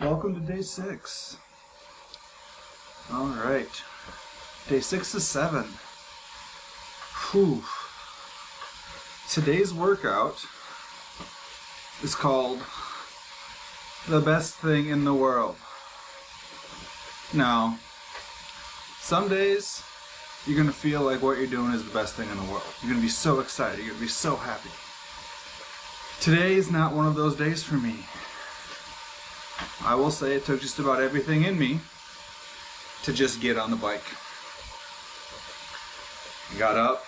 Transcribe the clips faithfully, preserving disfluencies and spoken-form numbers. Welcome to day six. Alright. Day six to seven. Whew. Today's workout is called The Best Thing in the World. Now, some days you're going to feel like what you're doing is the best thing in the world. You're going to be so excited. You're going to be so happy. Today is not one of those days for me. I will say it took just about everything in me to just get on the bike. I got up,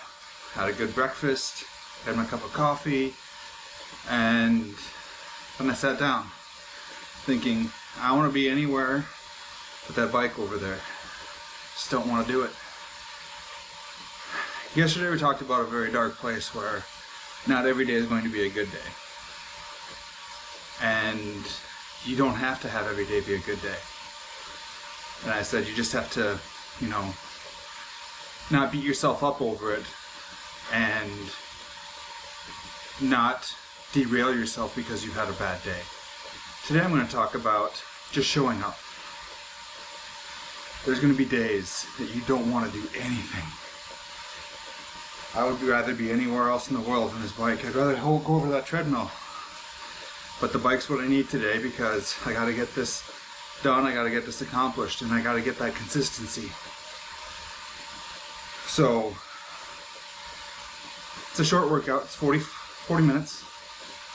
had a good breakfast, had my cup of coffee, and then I sat down thinking, I want to be anywhere but that bike over there. Just don't want to do it. Yesterday we talked about a very dark place where not every day is going to be a good day. And you don't have to have every day be a good day. And I said you just have to, you know, not beat yourself up over it and not derail yourself because you had a bad day. Today I'm going to talk about just showing up. There's going to be days that you don't want to do anything. I would rather be anywhere else in the world than this bike. I'd rather go over that treadmill. But the bike's what I need today because I gotta get this done, I gotta get this accomplished, and I gotta get that consistency. So, it's a short workout, it's forty, forty minutes,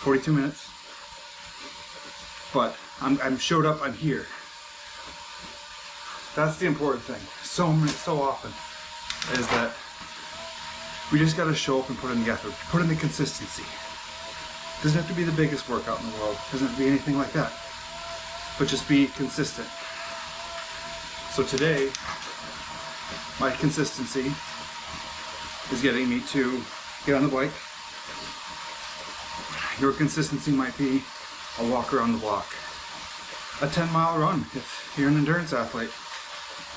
forty-two minutes. But I'm, I'm showed up, I'm here. That's the important thing, so, so often, is that we just gotta show up and put in the effort, put in the consistency. Doesn't have to be the biggest workout in the world. Doesn't have to be anything like that. But just be consistent. So today, my consistency is getting me to get on the bike. Your consistency might be a walk around the block. A ten mile run if you're an endurance athlete.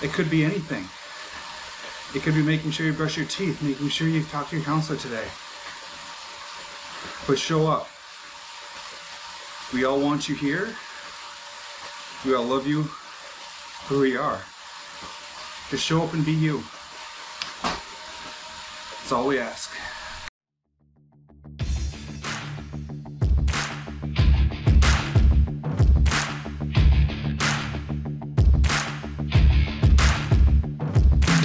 It could be anything. It could be making sure you brush your teeth, making sure you talk to your counselor today. But show up. We all want you here. We all love you who we are. Just show up and be you. That's all we ask.